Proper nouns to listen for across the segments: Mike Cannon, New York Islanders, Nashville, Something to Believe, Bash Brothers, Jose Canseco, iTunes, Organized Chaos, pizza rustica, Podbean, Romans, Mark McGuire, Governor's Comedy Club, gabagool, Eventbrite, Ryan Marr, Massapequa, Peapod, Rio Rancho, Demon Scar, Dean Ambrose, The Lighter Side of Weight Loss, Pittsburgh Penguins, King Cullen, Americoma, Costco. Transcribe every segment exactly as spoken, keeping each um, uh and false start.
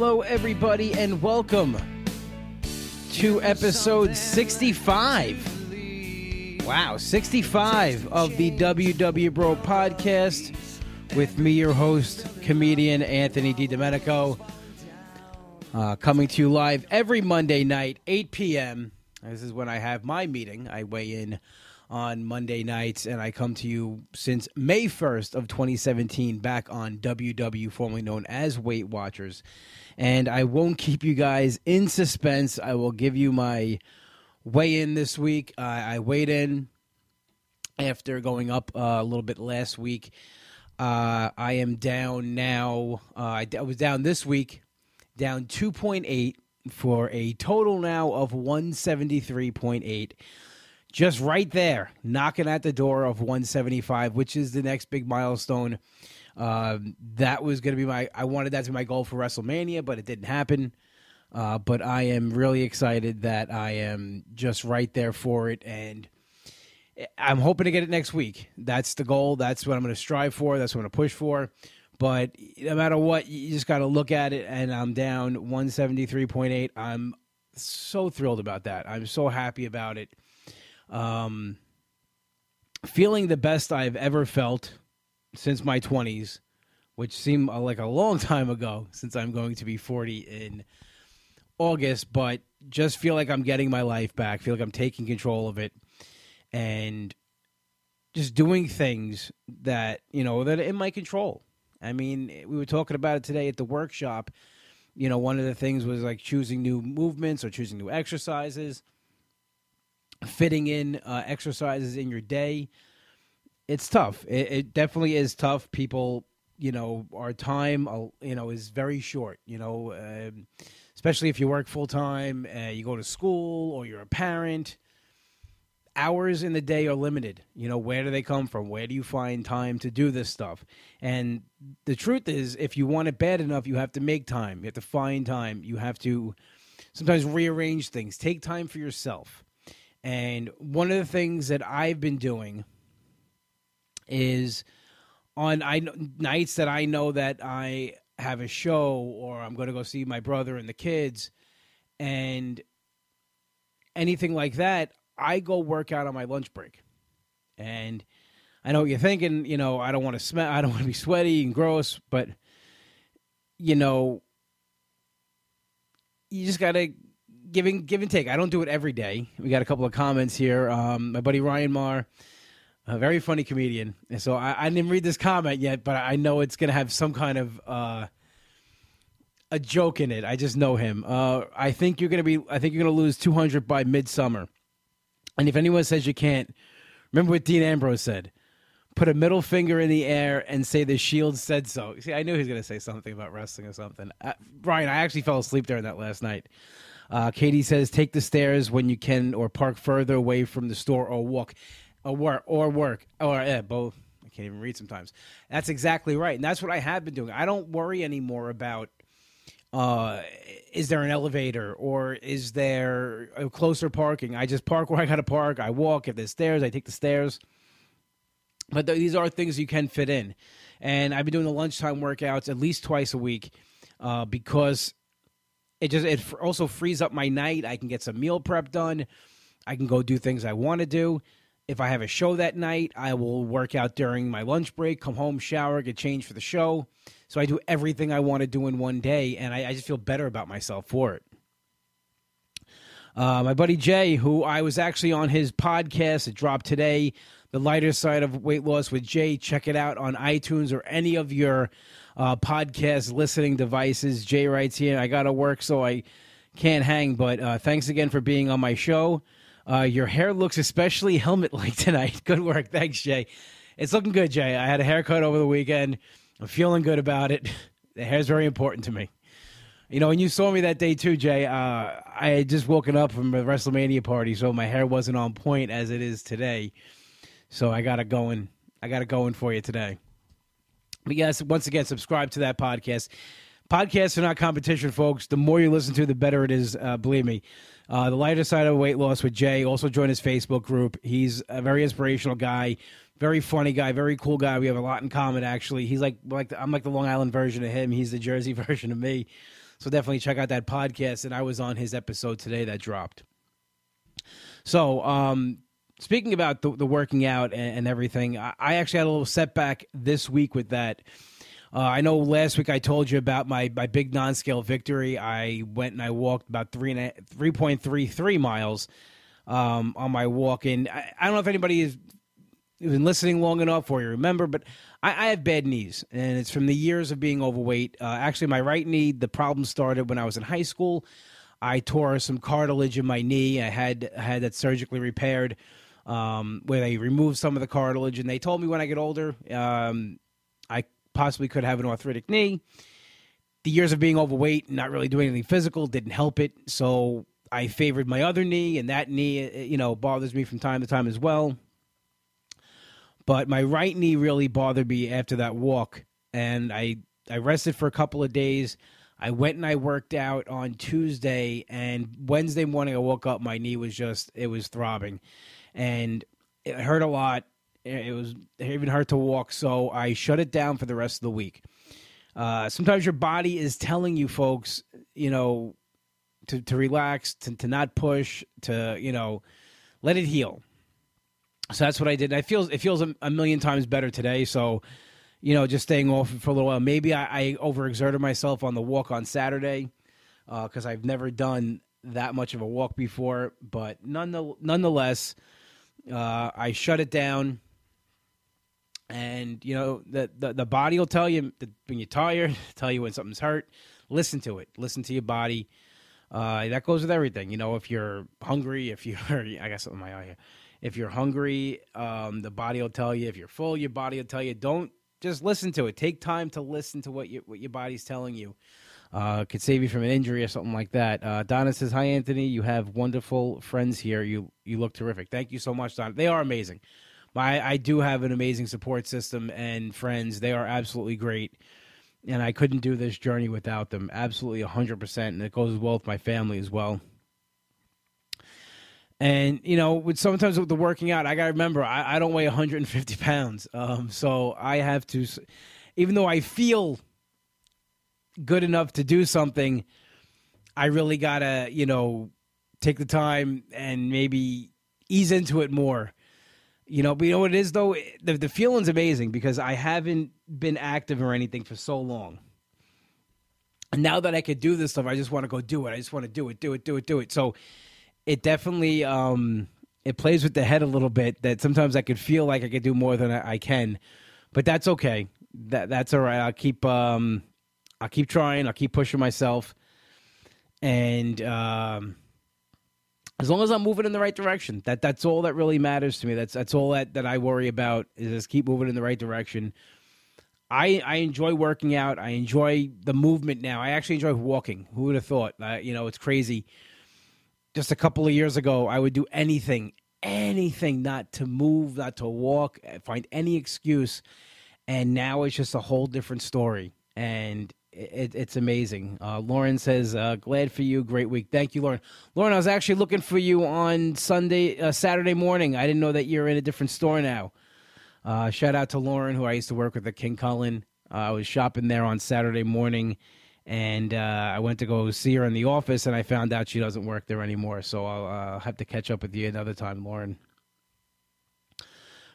Hello, everybody, and welcome to episode sixty-five. Wow, sixty-five of the W W Bro podcast with me, your host, comedian Anthony DiDomenico, uh, coming to you live every Monday night, eight p.m. This is when I have my meeting. I weigh in on Monday nights, and I come to you since May first of twenty seventeen back on W W, formerly known as Weight Watchers. And I won't keep you guys in suspense. I will give you my weigh-in this week. Uh, I weighed in after going up uh, a little bit last week. Uh, I am down now. Uh, I, d- I was down this week, down two point eight for a total now of one seventy-three point eight. Just right there, knocking at the door of one seventy-five, which is the next big milestone. Uh, that was going to be my, I wanted that to be my goal for WrestleMania, but it didn't happen. Uh, but I am really excited that I am just right there for it, and I'm hoping to get it next week. That's the goal. That's what I'm going to strive for. That's what I'm going to push for. But no matter what, you just got to look at it, and I'm down one seventy-three point eight. I'm so thrilled about that. I'm so happy about it. Um, feeling the best I've ever felt since my twenties, which seemed like a long time ago since I'm going to be forty in August, but just feel like I'm getting my life back, feel like I'm taking control of it, and just doing things that, you know, that are in my control. I mean, we were talking about it today at the workshop. You know, one of the things was like choosing new movements or choosing new exercises, fitting in uh, exercises in your day. It's tough. It, it definitely is tough. People, you know, our time, you know, is very short, you know, um, especially if you work full time, uh, you go to school, or you're a parent. Hours in the day are limited. You know, where do they come from? Where do you find time to do this stuff? And the truth is, if you want it bad enough, you have to make time. You have to find time. You have to sometimes rearrange things. Take time for yourself. And one of the things that I've been doing is on I, nights that I know that I have a show, or I'm going to go see my brother and the kids and anything like that, I go work out on my lunch break. And I know what you're thinking, you know, I don't want to sm- I don't want to be sweaty and gross, but, you know, you just got to Give and, give and take. I don't do it every day. We got a couple of comments here. Um, my buddy Ryan Marr, a very funny comedian. And so I, I didn't read this comment yet, but I know it's going to have some kind of uh, a joke in it. I just know him. Uh, I think you're going to be. I think you're going to lose two hundred by midsummer. And if anyone says you can't, remember what Dean Ambrose said. Put a middle finger in the air and say the Shield said so. See, I knew he was going to say something about wrestling or something. Uh, Ryan, I actually fell asleep during that last night. Uh, Katie says, take the stairs when you can, or park further away from the store, or walk, or work, or work, or eh, both. I can't even read sometimes. That's exactly right. And that's what I have been doing. I don't worry anymore about, uh, is there an elevator, or is there a closer parking? I just park where I got to park. I walk. If there's stairs, I take the stairs. But th- these are things you can fit in. And I've been doing the lunchtime workouts at least twice a week, uh, because It just it also frees up my night. I can get some meal prep done. I can go do things I want to do. If I have a show that night, I will work out during my lunch break, come home, shower, get changed for the show. So I do everything I want to do in one day, and I, I just feel better about myself for it. Uh, my buddy Jay, who I was actually on his podcast, it dropped today, The Lighter Side of Weight Loss with Jay. Check it out on iTunes or any of your Uh, podcast listening devices. Jay writes here, I gotta work, so I can't hang, but uh, thanks again for being on my show. Uh, your hair looks especially helmet-like tonight. Good work. Thanks, Jay. It's looking good, Jay. I had a haircut over the weekend. I'm feeling good about it. The hair's very important to me. You know, and you saw me that day too, Jay. Uh, I had just woken up from a WrestleMania party, so my hair wasn't on point as it is today. So I got it going. I got it going for you today. But yes, once again, subscribe to that podcast. Podcasts are not competition, folks. The more you listen to, the better it is, uh, believe me. Uh, the Lighter Side of Weight Loss with Jay. Also join his Facebook group. He's a very inspirational guy, very funny guy, very cool guy. We have a lot in common, actually. He's like, like the, I'm like the Long Island version of him. He's the Jersey version of me. So definitely check out that podcast. And I was on his episode today that dropped. So um, speaking about the, the working out and, and everything, I, I actually had a little setback this week with that. Uh, I know last week I told you about my, my big non-scale victory. I went and I walked about three and a, three point three three miles um, on my walk in. I, I don't know if anybody has been listening long enough or you remember, but I, I have bad knees, and it's from the years of being overweight. Uh, actually, my right knee, the problem started when I was in high school. I tore some cartilage in my knee. I had had that surgically repaired um, where they removed some of the cartilage, and they told me when I get older um, I possibly could have an arthritic knee. The years of being overweight, not really doing anything physical, didn't help it. So I favored my other knee, and that knee, you know, bothers me from time to time as well. But my right knee really bothered me after that walk, and I, I rested for a couple of days. I went and I worked out on Tuesday, and Wednesday morning I woke up, my knee was just, it was throbbing, and it hurt a lot. It was it even hard to walk, so I shut it down for the rest of the week. Uh, sometimes your body is telling you, folks, you know, to, to relax, to, to not push, to, you know, let it heal. So that's what I did. And I feel, it feels a, a million times better today, so, you know, just staying off for a little while. Maybe I, I overexerted myself on the walk on Saturday because uh, I've never done that much of a walk before, but none, nonetheless, uh, I shut it down. And, you know, the, the, the body will tell you that when you're tired, tell you when something's hurt. Listen to it. Listen to your body. Uh, that goes with everything. You know, if you're hungry, if you're – I got something in my eye here. If you're hungry, um, the body will tell you. If you're full, your body will tell you. Don't – just listen to it. Take time to listen to what, you, what your body's telling you. Uh, could save you from an injury or something like that. Uh, Donna says, hi, Anthony. You have wonderful friends here. You, you look terrific. Thank you so much, Donna. They are amazing. My, I do have an amazing support system and friends. They are absolutely great, and I couldn't do this journey without them. Absolutely one hundred percent, and it goes well with my family as well. And, you know, with sometimes with the working out, I got to remember, I, I don't weigh one hundred fifty pounds, um, so I have to, even though I feel good enough to do something, I really got to, you know, take the time and maybe ease into it more. You know, but you know what it is, though? The, the feeling's amazing because I haven't been active or anything for so long. And now that I could do this stuff, I just want to go do it. I just want to do it, do it, do it, do it. So it definitely um, it plays with the head a little bit that sometimes I could feel like I could do more than I, I can. But that's okay. That That's all right. I'll keep, um, I'll keep trying. I'll keep pushing myself. And... Um, As long as I'm moving in the right direction, that that's all that really matters to me. That's that's all that, that I worry about is just keep moving in the right direction. I I enjoy working out. I enjoy the movement now. I actually enjoy walking. Who would have thought? Uh, you know, it's crazy. Just a couple of years ago, I would do anything, anything not to move, not to walk, find any excuse. And now it's just a whole different story. And It, it's amazing. Uh, Lauren says, uh, glad for you. Great week. Thank you, Lauren. Lauren, I was actually looking for you on Sunday, uh, Saturday morning. I didn't know that you're in a different store now. Uh, shout out to Lauren, who I used to work with at King Cullen. Uh, I was shopping there on Saturday morning, and uh, I went to go see her in the office, and I found out she doesn't work there anymore. So I'll uh, have to catch up with you another time, Lauren.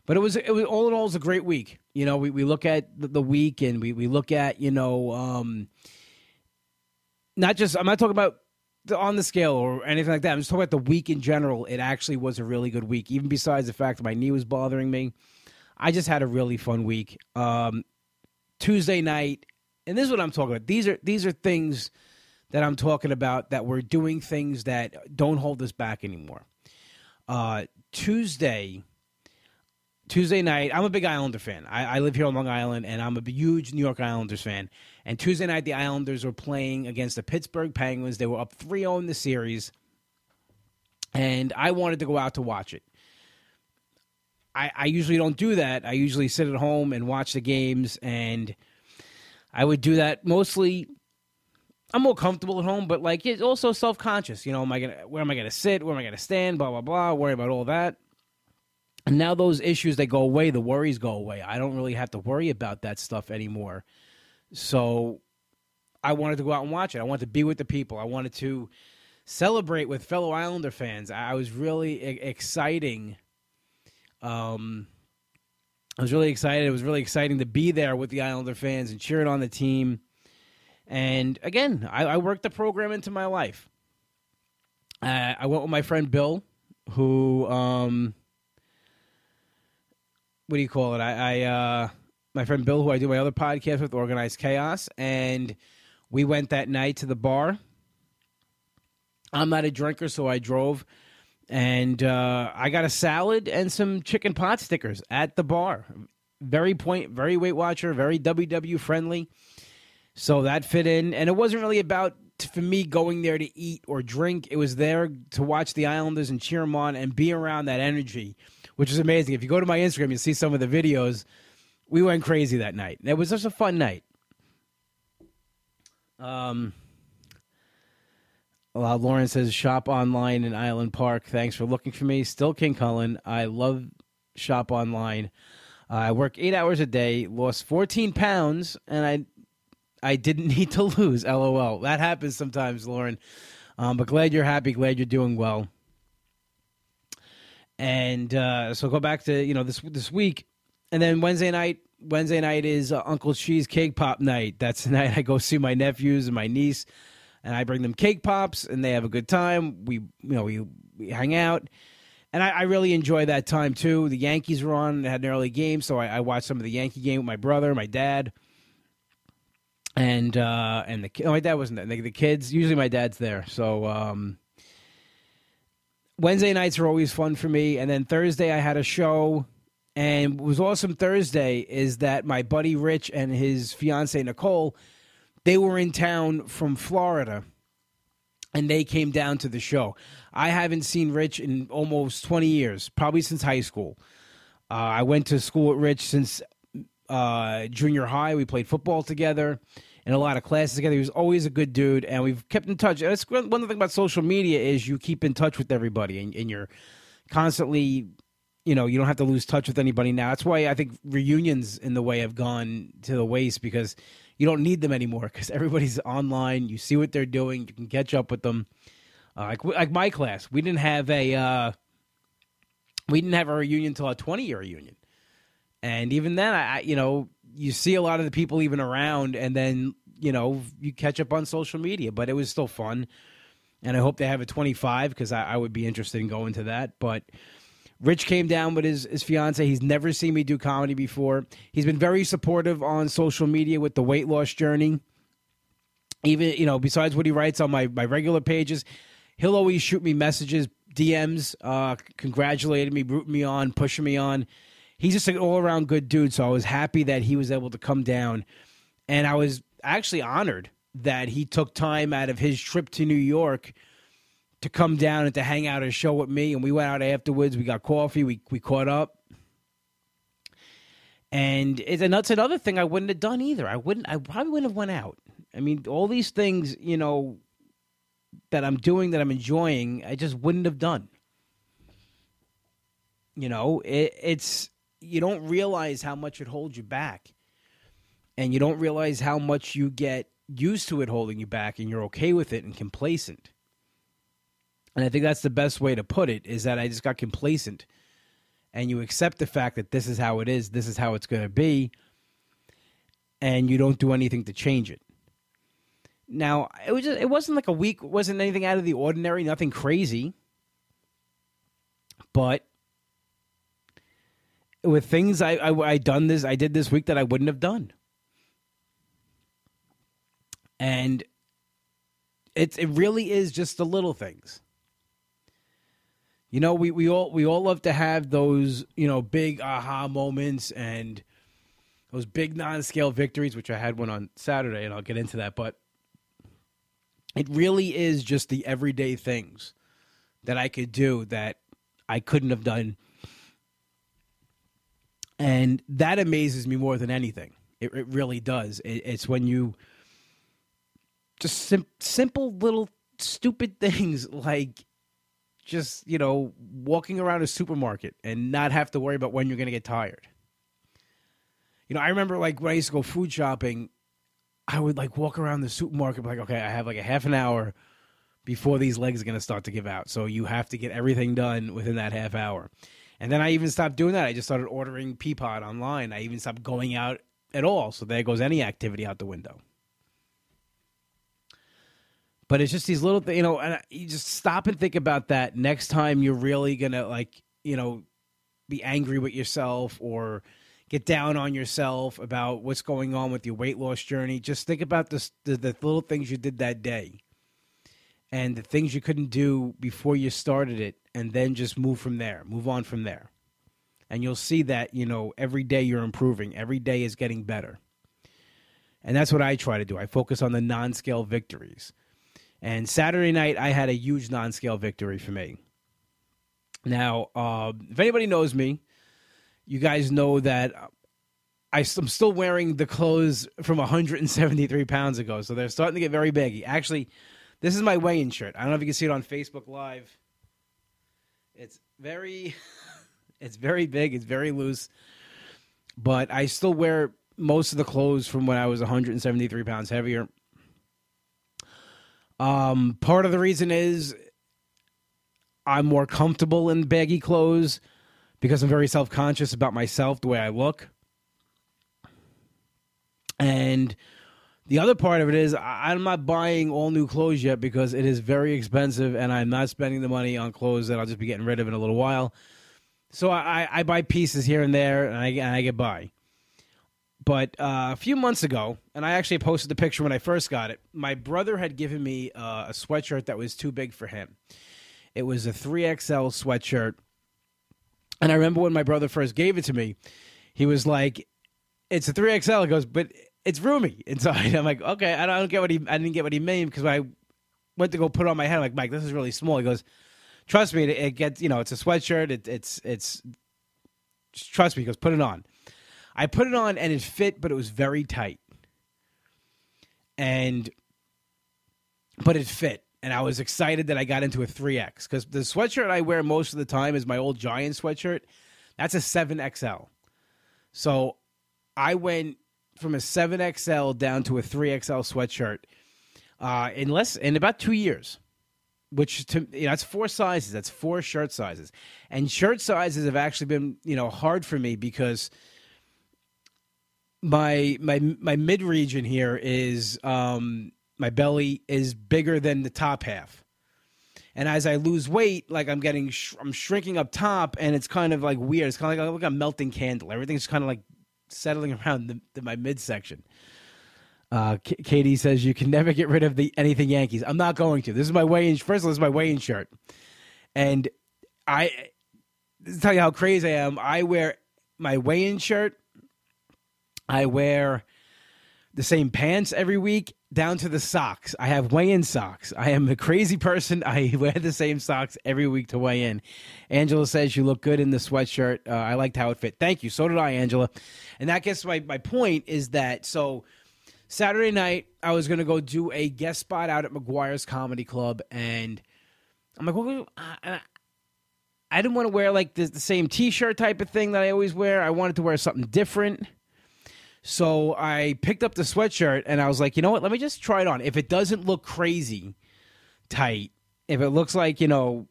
But it was, it was all in all, it was a great week. You know, we, we look at the week and we, we look at, you know, um, not just, I'm not talking about the, on the scale or anything like that. I'm just talking about the week in general. It actually was a really good week, even besides the fact that my knee was bothering me. I just had a really fun week. Um, Tuesday night, and this is what I'm talking about. These are these are things that I'm talking about that we're doing things that don't hold us back anymore. Uh, Tuesday. Tuesday night, I'm a big Islander fan. I, I live here on Long Island, and I'm a huge New York Islanders fan. And Tuesday night, the Islanders were playing against the Pittsburgh Penguins. They were up three oh in the series, and I wanted to go out to watch it. I, I usually don't do that. I usually sit at home and watch the games, and I would do that mostly. I'm more comfortable at home, but like it's also self-conscious. You know, am I gonna, where am I going to sit? Where am I going to stand? Blah, blah, blah. Worry about all that. And now those issues, they go away. The worries go away. I don't really have to worry about that stuff anymore. So I wanted to go out and watch it. I wanted to be with the people. I wanted to celebrate with fellow Islander fans. I was really exciting. Um, I was really excited. It was really exciting to be there with the Islander fans and cheering on the team. And again, I, I worked the program into my life. Uh, I went with my friend Bill, who, um, what do you call it? I, I uh, my friend Bill, who I do my other podcast with, Organized Chaos, and we went that night to the bar. I'm not a drinker, so I drove, and uh, I got a salad and some chicken pot stickers at the bar. Very point, very Weight Watcher, very W W friendly. So that fit in, and it wasn't really about, for me, going there to eat or drink. It was there to watch the Islanders and cheer them on and be around that energy, which is amazing. If you go to my Instagram, you'll see some of the videos. We went crazy that night. It was just a fun night. Um, well, Lauren says, shop online in Island Park. Thanks for looking for me. Still King Cullen. I love shop online. Uh, I work eight hours a day, lost fourteen pounds, and I... I didn't need to lose, LOL. That happens sometimes, Lauren. Um, but glad you're happy. Glad you're doing well. And uh, so go back to, you know, this this week. And then Wednesday night, Wednesday night is uh, Uncle Cheese Cake Pop night. That's the night I go see my nephews and my niece. And I bring them cake pops, and they have a good time. We, you know, we, we hang out. And I, I really enjoy that time, too. The Yankees were on. They had an early game, so I, I watched some of the Yankee game with my brother, my dad. And uh, and the oh, my dad wasn't there. The, the kids, usually my dad's there. So um, Wednesday nights are always fun for me. And then Thursday I had a show. And what was awesome Thursday is that my buddy Rich and his fiancee Nicole, they were in town from Florida. And they came down to the show. I haven't seen Rich in almost twenty years, probably since high school. Uh, I went to school with Rich since... Uh, junior high. We played football together and a lot of classes together. He was always a good dude, and we've kept in touch. And it's one of the things about social media is you keep in touch with everybody, and, and you're constantly, you know, you don't have to lose touch with anybody now. That's why I think reunions in the way have gone to the waste, because you don't need them anymore because everybody's online. You see what they're doing. You can catch up with them. Uh, like, like my class, we didn't have a uh, we didn't have a reunion until our twenty-year reunion. And even then, I, you know, you see a lot of the people even around, and then, you know, you catch up on social media. But it was still fun. And I hope they have a twenty-five, because I, I would be interested in going to that. But Rich came down with his, his fiance. He's never seen me do comedy before. He's been very supportive on social media with the weight loss journey. Even, you know, besides what he writes on my, my regular pages, he'll always shoot me messages, D Ms, uh, congratulating me, rooting me on, pushing me on. He's just an all-around good dude, so I was happy that he was able to come down. And I was actually honored that he took time out of his trip to New York to come down and to hang out at a show with me. And we went out afterwards. We got coffee. We we caught up. And, it, and that's another thing I wouldn't have done either. I wouldn't. I probably wouldn't have went out. I mean, all these things, you know, that I'm doing, that I'm enjoying, I just wouldn't have done. You know, it, it's... You don't realize how much it holds you back, and you don't realize how much you get used to it holding you back, and you're okay with it and complacent. And I think that's the best way to put it, is that I just got complacent, and you accept the fact that this is how it is, this is how it's going to be, and you don't do anything to change it. Now, it was just, it wasn't like a week, wasn't anything out of the ordinary, nothing crazy, but... with things I, I, I done this I did this week that I wouldn't have done, and it's it really is just the little things. You know, we, we all we all love to have those, you know, big aha moments and those big non-scale victories, which I had one on Saturday, and I'll get into that. But it really is just the everyday things that I could do that I couldn't have done. And that amazes me more than anything. It, it really does. It, it's when you just sim- simple little stupid things, like just, you know, walking around a supermarket and not have to worry about when you're going to get tired. You know, I remember like when I used to go food shopping, I would like walk around the supermarket like, okay, I have like a half an hour before these legs are going to start to give out. So you have to get everything done within that half hour. And then I even stopped doing that. I just started ordering Peapod online. I even stopped going out at all. So there goes any activity out the window. But it's just these little things, you know, and you just stop and think about that next time you're really going to, like, you know, be angry with yourself or get down on yourself about what's going on with your weight loss journey. Just think about this, the, the little things you did that day and the things you couldn't do before you started it, and then just move from there, move on from there. And you'll see that, you know, every day you're improving. Every day is getting better. And that's what I try to do. I focus on the non-scale victories. And Saturday night, I had a huge non-scale victory for me. Now, uh, if anybody knows me, you guys know that I'm still wearing the clothes from one hundred seventy-three pounds ago, so they're starting to get very baggy. Actually, this is my weigh-in shirt. I don't know if you can see it on Facebook Live. It's very, it's very big. It's very loose. But I still wear most of the clothes from when I was one hundred seventy-three pounds heavier. Um, part of the reason is I'm more comfortable in baggy clothes because I'm very self-conscious about myself, the way I look. And the other part of it is I'm not buying all new clothes yet because it is very expensive and I'm not spending the money on clothes that I'll just be getting rid of in a little while. So I, I buy pieces here and there and I, and I get by. But uh, a few months ago, and I actually posted the picture when I first got it, my brother had given me uh, a sweatshirt that was too big for him. It was a three X L sweatshirt. And I remember when my brother first gave it to me, he was like, it's a three X L. He goes, but it's roomy inside. I'm like, okay, I don't get what he, I didn't get what he meant because I went to go put it on my head. I'm like, Mike, this is really small. He goes, trust me, it, it gets, you know, it's a sweatshirt. It, it's, it's, trust me. He goes, put it on. I put it on and it fit, but it was very tight. And, but it fit. And I was excited that I got into a three X because the sweatshirt I wear most of the time is my old Giant sweatshirt. That's a seven X L. So I went from a seven X L down to a three X L sweatshirt uh, in less, in about two years, which to, you know, that's four sizes. That's four shirt sizes. And shirt sizes have actually been, you know, hard for me because My my my mid region here is um, my belly is bigger than the top half, and as I lose weight, like I'm getting sh- I'm shrinking up top, and it's kind of like weird. It's kind of like, like a melting candle. Everything's kind of like settling around the, the, my midsection. Uh, K- Katie says you can never get rid of the anything Yankees. I'm not going to. This is my weigh-in. First of all, this is my weigh-in shirt, and I this is tell you how crazy I am. I wear my weigh-in shirt. I wear the same pants every week down to the socks. I have weigh-in socks. I am a crazy person. I wear the same socks every week to weigh in. Angela says you look good in the sweatshirt. Uh, I liked how it fit. Thank you. So did I, Angela. And that gets my, my point is that, so Saturday night, I was going to go do a guest spot out at McGuire's Comedy Club. And I'm like, well, I, I didn't want to wear like the, the same t-shirt type of thing that I always wear. I wanted to wear something different. So I picked up the sweatshirt, and I was like, you know what? Let me just try it on. If it doesn't look crazy tight, if it looks like, you know,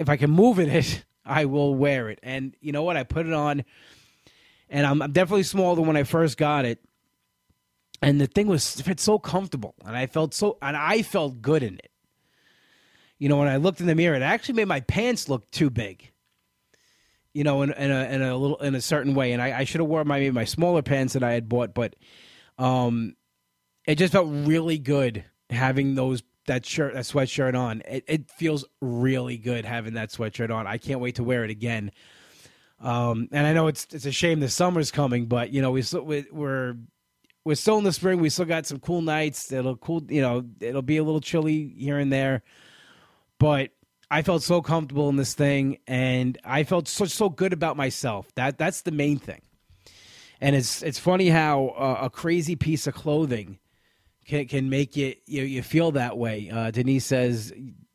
if I can move in it, I will wear it. And you know what? I put it on, and I'm, I'm definitely smaller than when I first got it. And the thing was, it fit so comfortable, and I felt so, and I felt good in it. You know, when I looked in the mirror, it actually made my pants look too big. You know, in, in a in a little in a certain way, and I, I should have worn my maybe my smaller pants that I had bought, but um, it just felt really good having those that shirt that sweatshirt on. It, it feels really good having that sweatshirt on. I can't wait to wear it again. Um, and I know it's it's a shame the summer's coming, but you know we we're we're still in the spring. We still got some cool nights. It'll cool, you know, it'll be a little chilly here and there, but I felt so comfortable in this thing, and I felt so so good about myself. That that's the main thing. And it's it's funny how uh, a crazy piece of clothing can can make you you, you feel that way. Uh, Denise says,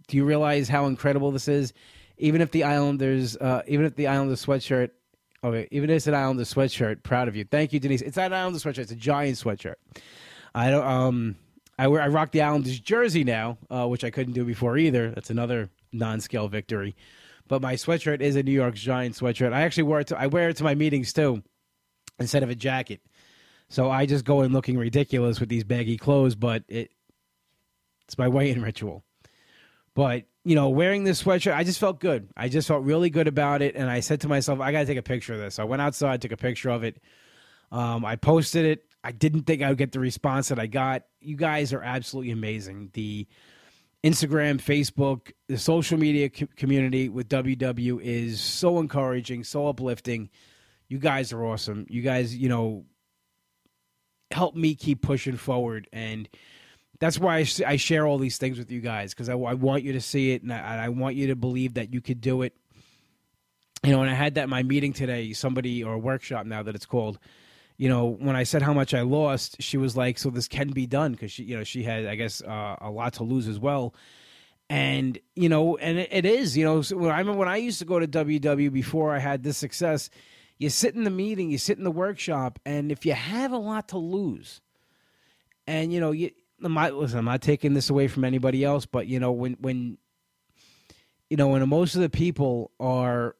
"Do you realize how incredible this is? Even if the Islanders, uh, even if the Islanders sweatshirt, okay, even if it's an Islanders sweatshirt, proud of you." Thank you, Denise. It's not an Islanders sweatshirt; it's a Giant sweatshirt. I don't. Um, I wear I rock the Islanders jersey now, uh, which I couldn't do before either. That's another non-scale victory. But my sweatshirt is a New York Giants sweatshirt. I actually wear it. To, I wear it to my meetings too, instead of a jacket. So I just go in looking ridiculous with these baggy clothes, but it it's my weigh-in ritual. But you know, wearing this sweatshirt, I just felt good. I just felt really good about it, and I said to myself, I got to take a picture of this. So I went outside, took a picture of it. Um, I posted it. I didn't think I would get the response that I got. You guys are absolutely amazing. The Instagram, Facebook, the social media co- community with W W is so encouraging, so uplifting. You guys are awesome. You guys, you know, help me keep pushing forward. And that's why I, sh- I share all these things with you guys, because I, w- I want you to see it, and I, and I want you to believe that you could do it. You know, and I had that in my meeting today, somebody, or workshop now that it's called, you know, when I said how much I lost, she was like, so this can be done, because she, you know, she had, I guess, uh, a lot to lose as well. And, you know, and it, it is, you know, so when I remember when I used to go to W W before I had this success, you sit in the meeting, you sit in the workshop, and if you have a lot to lose, and, you know, you, I'm not, listen, I'm not taking this away from anybody else, but, you know, when, when, you know, when most of the people are,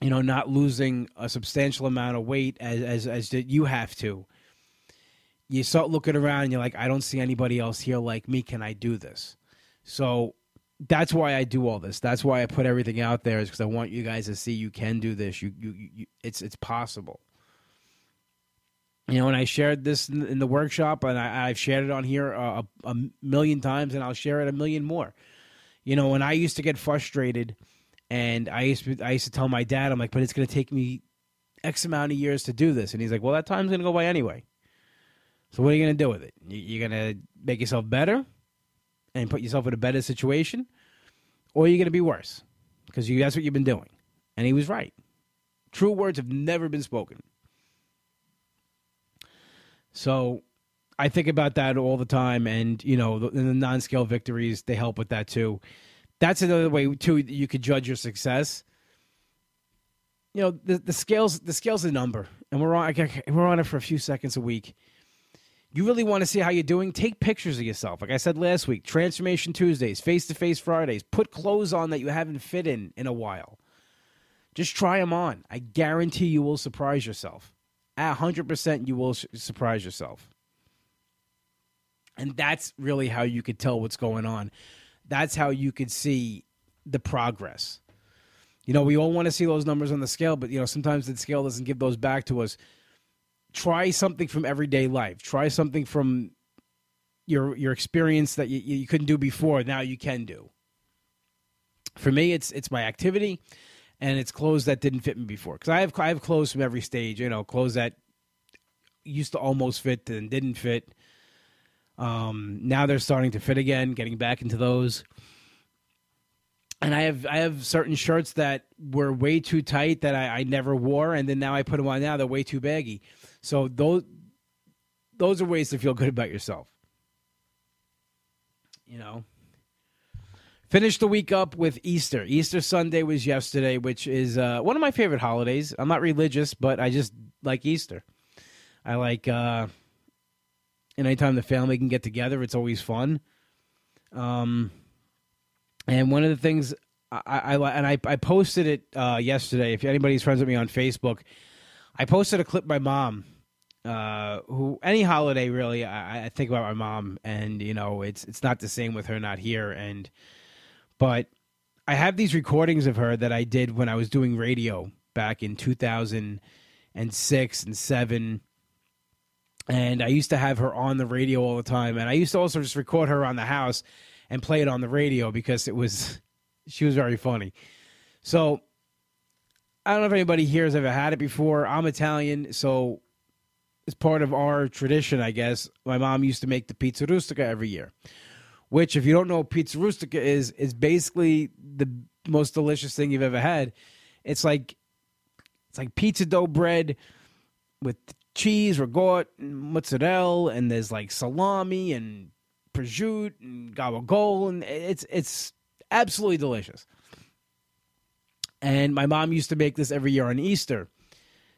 you know, not losing a substantial amount of weight as as as you have to, you start looking around and you're like, I don't see anybody else here like me. Can I do this? So that's why I do all this. That's why I put everything out there, is because I want you guys to see you can do this. You, you, you it's it's possible. You know, and I shared this in, in the workshop, and I, I've shared it on here a, a million times, and I'll share it a million more. You know, when I used to get frustrated, and I used to, I used to tell my dad, I'm like, but it's going to take me X amount of years to do this. And he's like, well, that time's going to go by anyway. So what are you going to do with it? You're going to make yourself better and put yourself in a better situation, or you're going to be worse, because you, that's what you've been doing. And he was right. True words have never been spoken. So I think about that all the time. And, you know, the, the non-scale victories, they help with that too. That's another way, too, you could judge your success. You know, the, the scale's the scale's a number, and we're on we're on it for a few seconds a week. You really want to see how you're doing? Take pictures of yourself. Like I said last week, Transformation Tuesdays, Face-to-Face Fridays. Put clothes on that you haven't fit in in a while. Just try them on. I guarantee you will surprise yourself. At one hundred percent you will surprise yourself. And that's really how you could tell what's going on. That's how you could see the progress. You know, we all want to see those numbers on the scale, but, you know, sometimes the scale doesn't give those back to us. Try something from everyday life. Try something from your your experience that you, you couldn't do before. Now you can do. For me, it's it's my activity, and it's clothes that didn't fit me before. Because I have, I have clothes from every stage, you know, clothes that used to almost fit and didn't fit. Um, now they're starting to fit again, getting back into those. And I have I have certain shirts that were way too tight that I, I never wore, and then now I put them on now, they're way too baggy. So those those are ways to feel good about yourself. You know. Finish the week up with Easter. Easter Sunday was yesterday, which is uh, one of my favorite holidays. I'm not religious, but I just like Easter. I like... Uh, And anytime the family can get together, it's always fun. Um, and one of the things I, I and I, I posted it uh, yesterday. If anybody's friends with me on Facebook, I posted a clip by mom. Uh, who any holiday really, I, I think about my mom, and you know it's it's not the same with her not here. And but I have these recordings of her that I did when I was doing radio back in two thousand six and seven. And I used to have her on the radio all the time. And I used to also just record her around the house and play it on the radio, because it was, she was very funny. So I don't know if anybody here has ever had it before. I'm Italian, so it's part of our tradition, I guess. My mom used to make the pizza rustica every year, which, if you don't know what pizza rustica is, is basically the most delicious thing you've ever had. It's like, it's like pizza dough bread with cheese, ricotta, and mozzarella, and there's like salami and prosciutto and gabagool, and it's it's absolutely delicious. And my mom used to make this every year on Easter.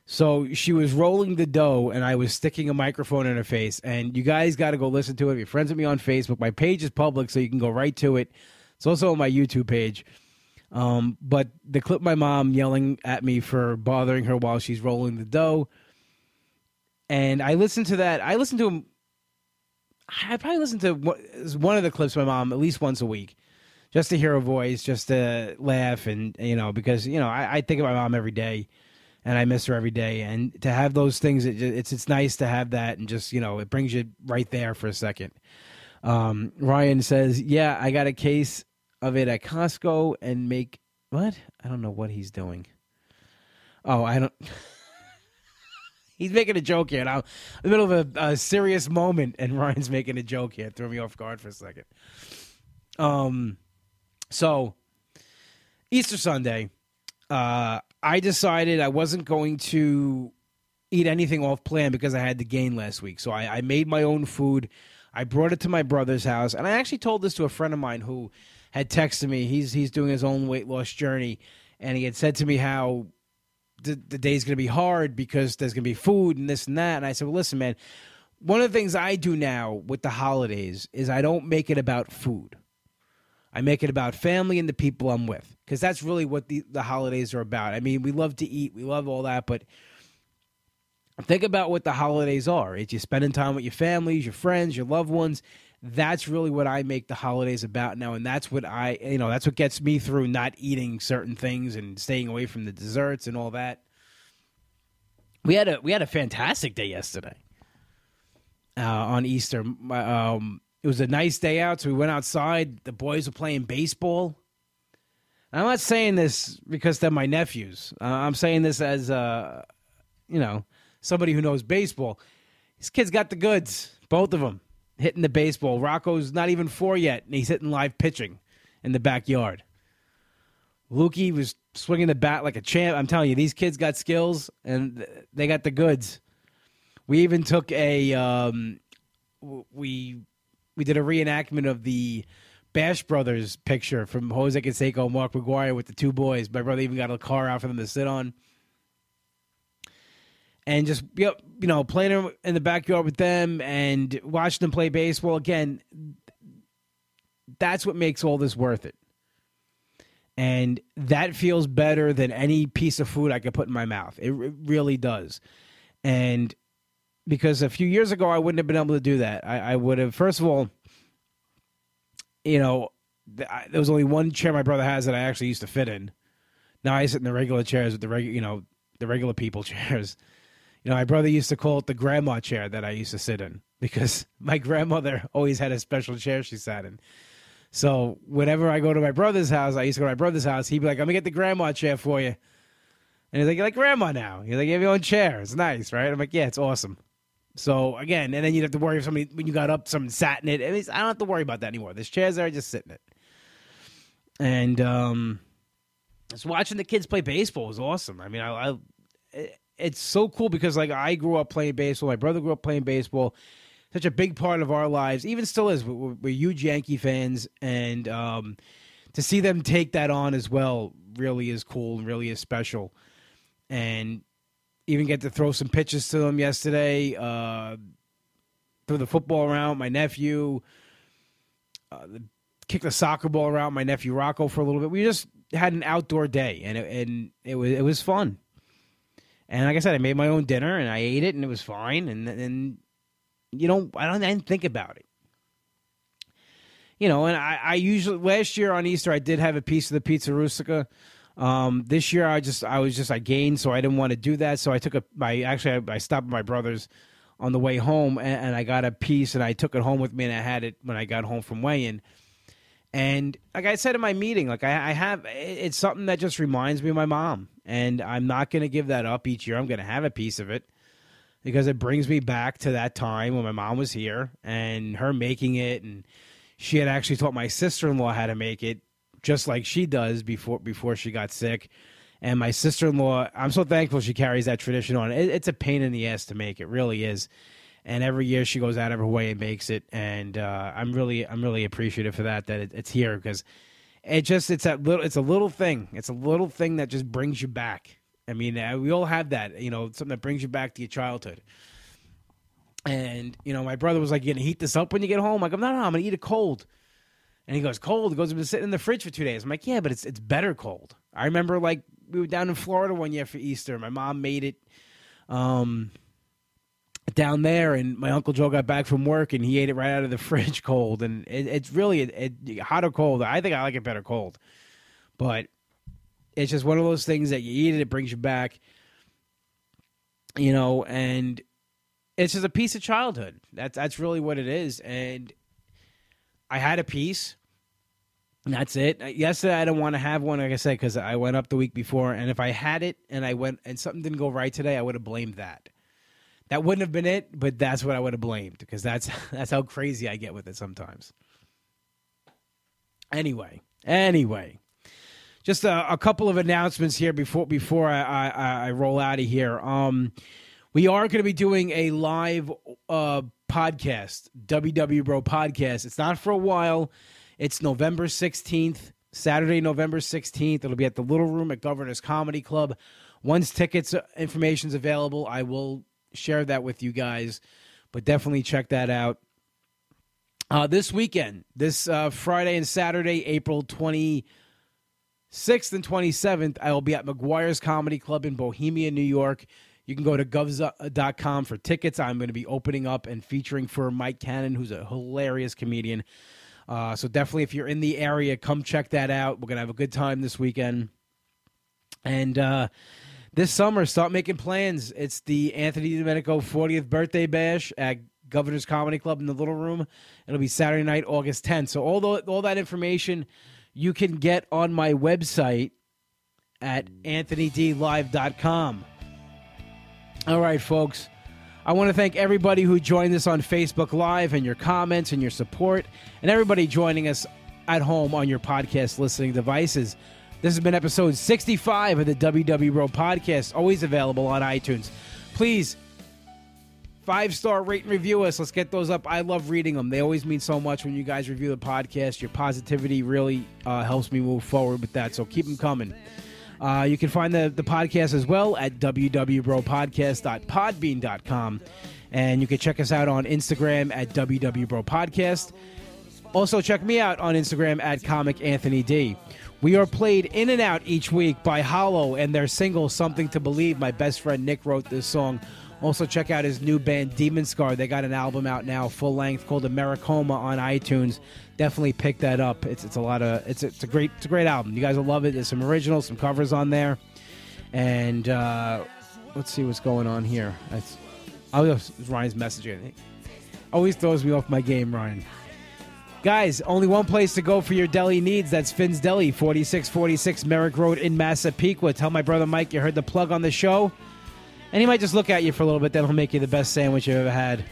So she was rolling the dough, and I was sticking a microphone in her face. And you guys got to go listen to it. If you're friends with me on Facebook, my page is public, so you can go right to it. It's also on my YouTube page. Um, but the clip my mom yelling at me for bothering her while she's rolling the dough. And I listened to that. I listened to him. I probably listen to one of the clips my mom at least once a week, just to hear her voice, just to laugh. And, you know, because, you know, I, I think of my mom every day. And I miss her every day. And to have those things, it, it's it's nice to have that. And just, you know, it brings you right there for a second. Um, Ryan says, yeah, I got a case of it at Costco and make... What? I don't know what he's doing. Oh, I don't... He's making a joke here. And I'm in the middle of a, a serious moment. And Ryan's making a joke here. Threw me off guard for a second. Um, So, Easter Sunday... Uh, I decided I wasn't going to eat anything off plan because I had to gain last week. So I, I made my own food. I brought it to my brother's house. And I actually told this to a friend of mine who had texted me. He's he's doing his own weight loss journey. And he had said to me how the, the day's going to be hard because there's going to be food and this and that. And I said, well, listen, man, one of the things I do now with the holidays is I don't make it about food. I make it about family and the people I'm with, because that's really what the, the holidays are about. I mean, we love to eat. We love all that. But think about what the holidays are. It's you spending time with your families, your friends, your loved ones. That's really what I make the holidays about now. And that's what I, you know, that's what gets me through not eating certain things and staying away from the desserts and all that. We had a, we had a fantastic day yesterday uh, on Easter. Um It was a nice day out, so we went outside. The boys were playing baseball. And I'm not saying this because they're my nephews. Uh, I'm saying this as, uh, you know, somebody who knows baseball. These kids got the goods, both of them, hitting the baseball. Rocco's not even four yet, and he's hitting live pitching in the backyard. Lukey was swinging the bat like a champ. I'm telling you, these kids got skills, and they got the goods. We even took a um, – we – We did a reenactment of the Bash Brothers picture from Jose Canseco and Mark McGuire with the two boys. My brother even got a car out for them to sit on. And just, you know, playing in the backyard with them and watching them play baseball. Again, that's what makes all this worth it. And that feels better than any piece of food I could put in my mouth. It really does. And... because a few years ago, I wouldn't have been able to do that. I, I would have, first of all, you know, th- I, there was only one chair my brother has that I actually used to fit in. Now I sit in the regular chairs with the regular, you know, the regular people chairs. You know, my brother used to call it the grandma chair that I used to sit in because my grandmother always had a special chair she sat in. So whenever I go to my brother's house, I used to go to my brother's house. He'd be like, I'm going to get the grandma chair for you. And he's like, you're like grandma now. He's like, you have your own chair. It's nice, right? I'm like, yeah, it's awesome. So, again, and then you'd have to worry if somebody, when you got up, someone sat in it. At least I don't have to worry about that anymore. This chair's there, I just sit in it. And um, just watching the kids play baseball was awesome. I mean, I, I it, it's so cool because, like, I grew up playing baseball. My brother grew up playing baseball. Such a big part of our lives, even still is. We're, we're huge Yankee fans, and um, to see them take that on as well really is cool and really is special. And... even get to throw some pitches to them yesterday. Uh, threw the football around, my nephew. Uh, kicked the soccer ball around, my nephew Rocco, for a little bit. We just had an outdoor day, and it, and it was it was fun. And like I said, I made my own dinner, and I ate it, and it was fine. And and you know, I don't I didn't think about it. You know, and I, I usually last year on Easter I did have a piece of the pizza rustica. Um, this year I just, I was just, I gained, so I didn't want to do that. So I took a, my, actually I, I stopped at my brother's on the way home and, and I got a piece and I took it home with me and I had it when I got home from weigh-in. And like I said in my meeting, like I, I have, it's something that just reminds me of my mom and I'm not going to give that up each year. I'm going to have a piece of it because it brings me back to that time when my mom was here and her making it. And she had actually taught my sister-in-law how to make it, just like she does before before she got sick. And my sister-in-law, I'm so thankful she carries that tradition on. It, it's a pain in the ass to make. It really is. And every year she goes out of her way and makes it. And uh, I'm really I'm really appreciative for that, that it, it's here because it just it's that little it's a little thing. It's a little thing that just brings you back. I mean, we all have that, you know, something that brings you back to your childhood. And, you know, my brother was like, "You're going to heat this up when you get home?" Like, I'm like, no, no, I'm going to eat it cold. And he goes, "Cold?" He goes, "I've been sitting in the fridge for two days. I'm like, yeah, but it's it's better cold. I remember, like, we were down in Florida one year for Easter. My mom made it um, down there, and my Uncle Joe got back from work, and he ate it right out of the fridge cold. And it, it's really it, it, hot or cold. I think I like it better cold. But it's just one of those things that you eat it, it brings you back, you know, and it's just a piece of childhood. That's that's really what it is. And I had a piece, and that's it. Yesterday, I didn't want to have one, like I said, because I went up the week before, and if I had it and I went and something didn't go right today, I would have blamed that. That wouldn't have been it, but that's what I would have blamed, because that's that's how crazy I get with it sometimes. Anyway, anyway. Just a, a couple of announcements here before before I, I, I roll out of here. Um, we are going to be doing a live uh, podcast, W W Bro Podcast. It's not for a while. It's November sixteenth, Saturday, November sixteenth. It'll be at the Little Room at Governor's Comedy Club. Once tickets information's available, I will share that with you guys. But definitely check that out. Uh, this weekend, this uh, Friday and Saturday, April twenty-sixth and twenty-seventh, I will be at McGuire's Comedy Club in Bohemia, New York. You can go to govs dot com for tickets. I'm going to be opening up and featuring for Mike Cannon, who's a hilarious comedian. Uh, so definitely, if you're in the area, come check that out. We're going to have a good time this weekend. And uh, this summer, start making plans. It's the Anthony DiDomenico fortieth birthday bash at Governor's Comedy Club in the Little Room. It'll be Saturday night, August tenth. So all, the, all that information you can get on my website at anthony d live dot com. All right, folks. I want to thank everybody who joined us on Facebook Live and your comments and your support, and everybody joining us at home on your podcast listening devices. This has been episode sixty-five of the W W Bro Podcast, always available on iTunes. Please, five-star rate and review us. Let's get those up. I love reading them. They always mean so much when you guys review the podcast. Your positivity really uh, helps me move forward with that, so keep them coming. Uh, you can find the, the podcast as well at w w bro podcast dot podbean dot com, and you can check us out on Instagram at w w bro podcast. Also, check me out on Instagram at comic anthony d. We are played in and out each week by Hollow and their single, Something to Believe. My best friend Nick wrote this song. Also, check out his new band, Demon Scar. They got an album out now, full length, called Americoma on iTunes. Definitely pick that up. It's it's a lot of it's it's a great it's a great album. You guys will love it. There's some originals, some covers on there, and uh, let's see what's going on here. That's I'll just, Ryan's messaging. It always throws me off my game, Ryan. Guys, only one place to go for your deli needs. That's Finn's Deli, forty-six forty-six Merrick Road in Massapequa. Tell my brother Mike you heard the plug on the show. And he might just look at you for a little bit. That'll make you the best sandwich you've ever had.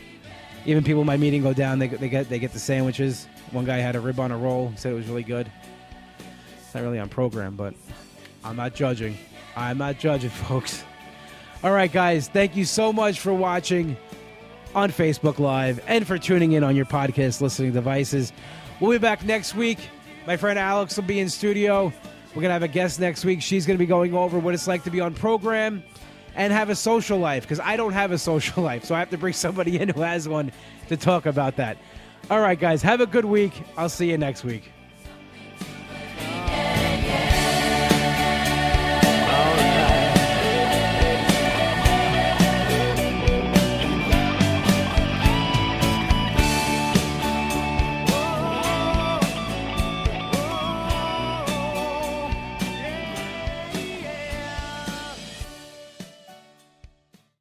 Even people in my meeting go down. They, they get they get the sandwiches. One guy had a rib on a roll. He said it was really good. It's not really on program, but I'm not judging. I'm not judging, folks. All right, guys. Thank you so much for watching on Facebook Live and for tuning in on your podcast listening devices. We'll be back next week. My friend Alex will be in studio. We're going to have a guest next week. She's going to be going over what it's like to be on program and have a social life, because I don't have a social life, so I have to bring somebody in who has one to talk about that. All right, guys, have a good week. I'll see you next week.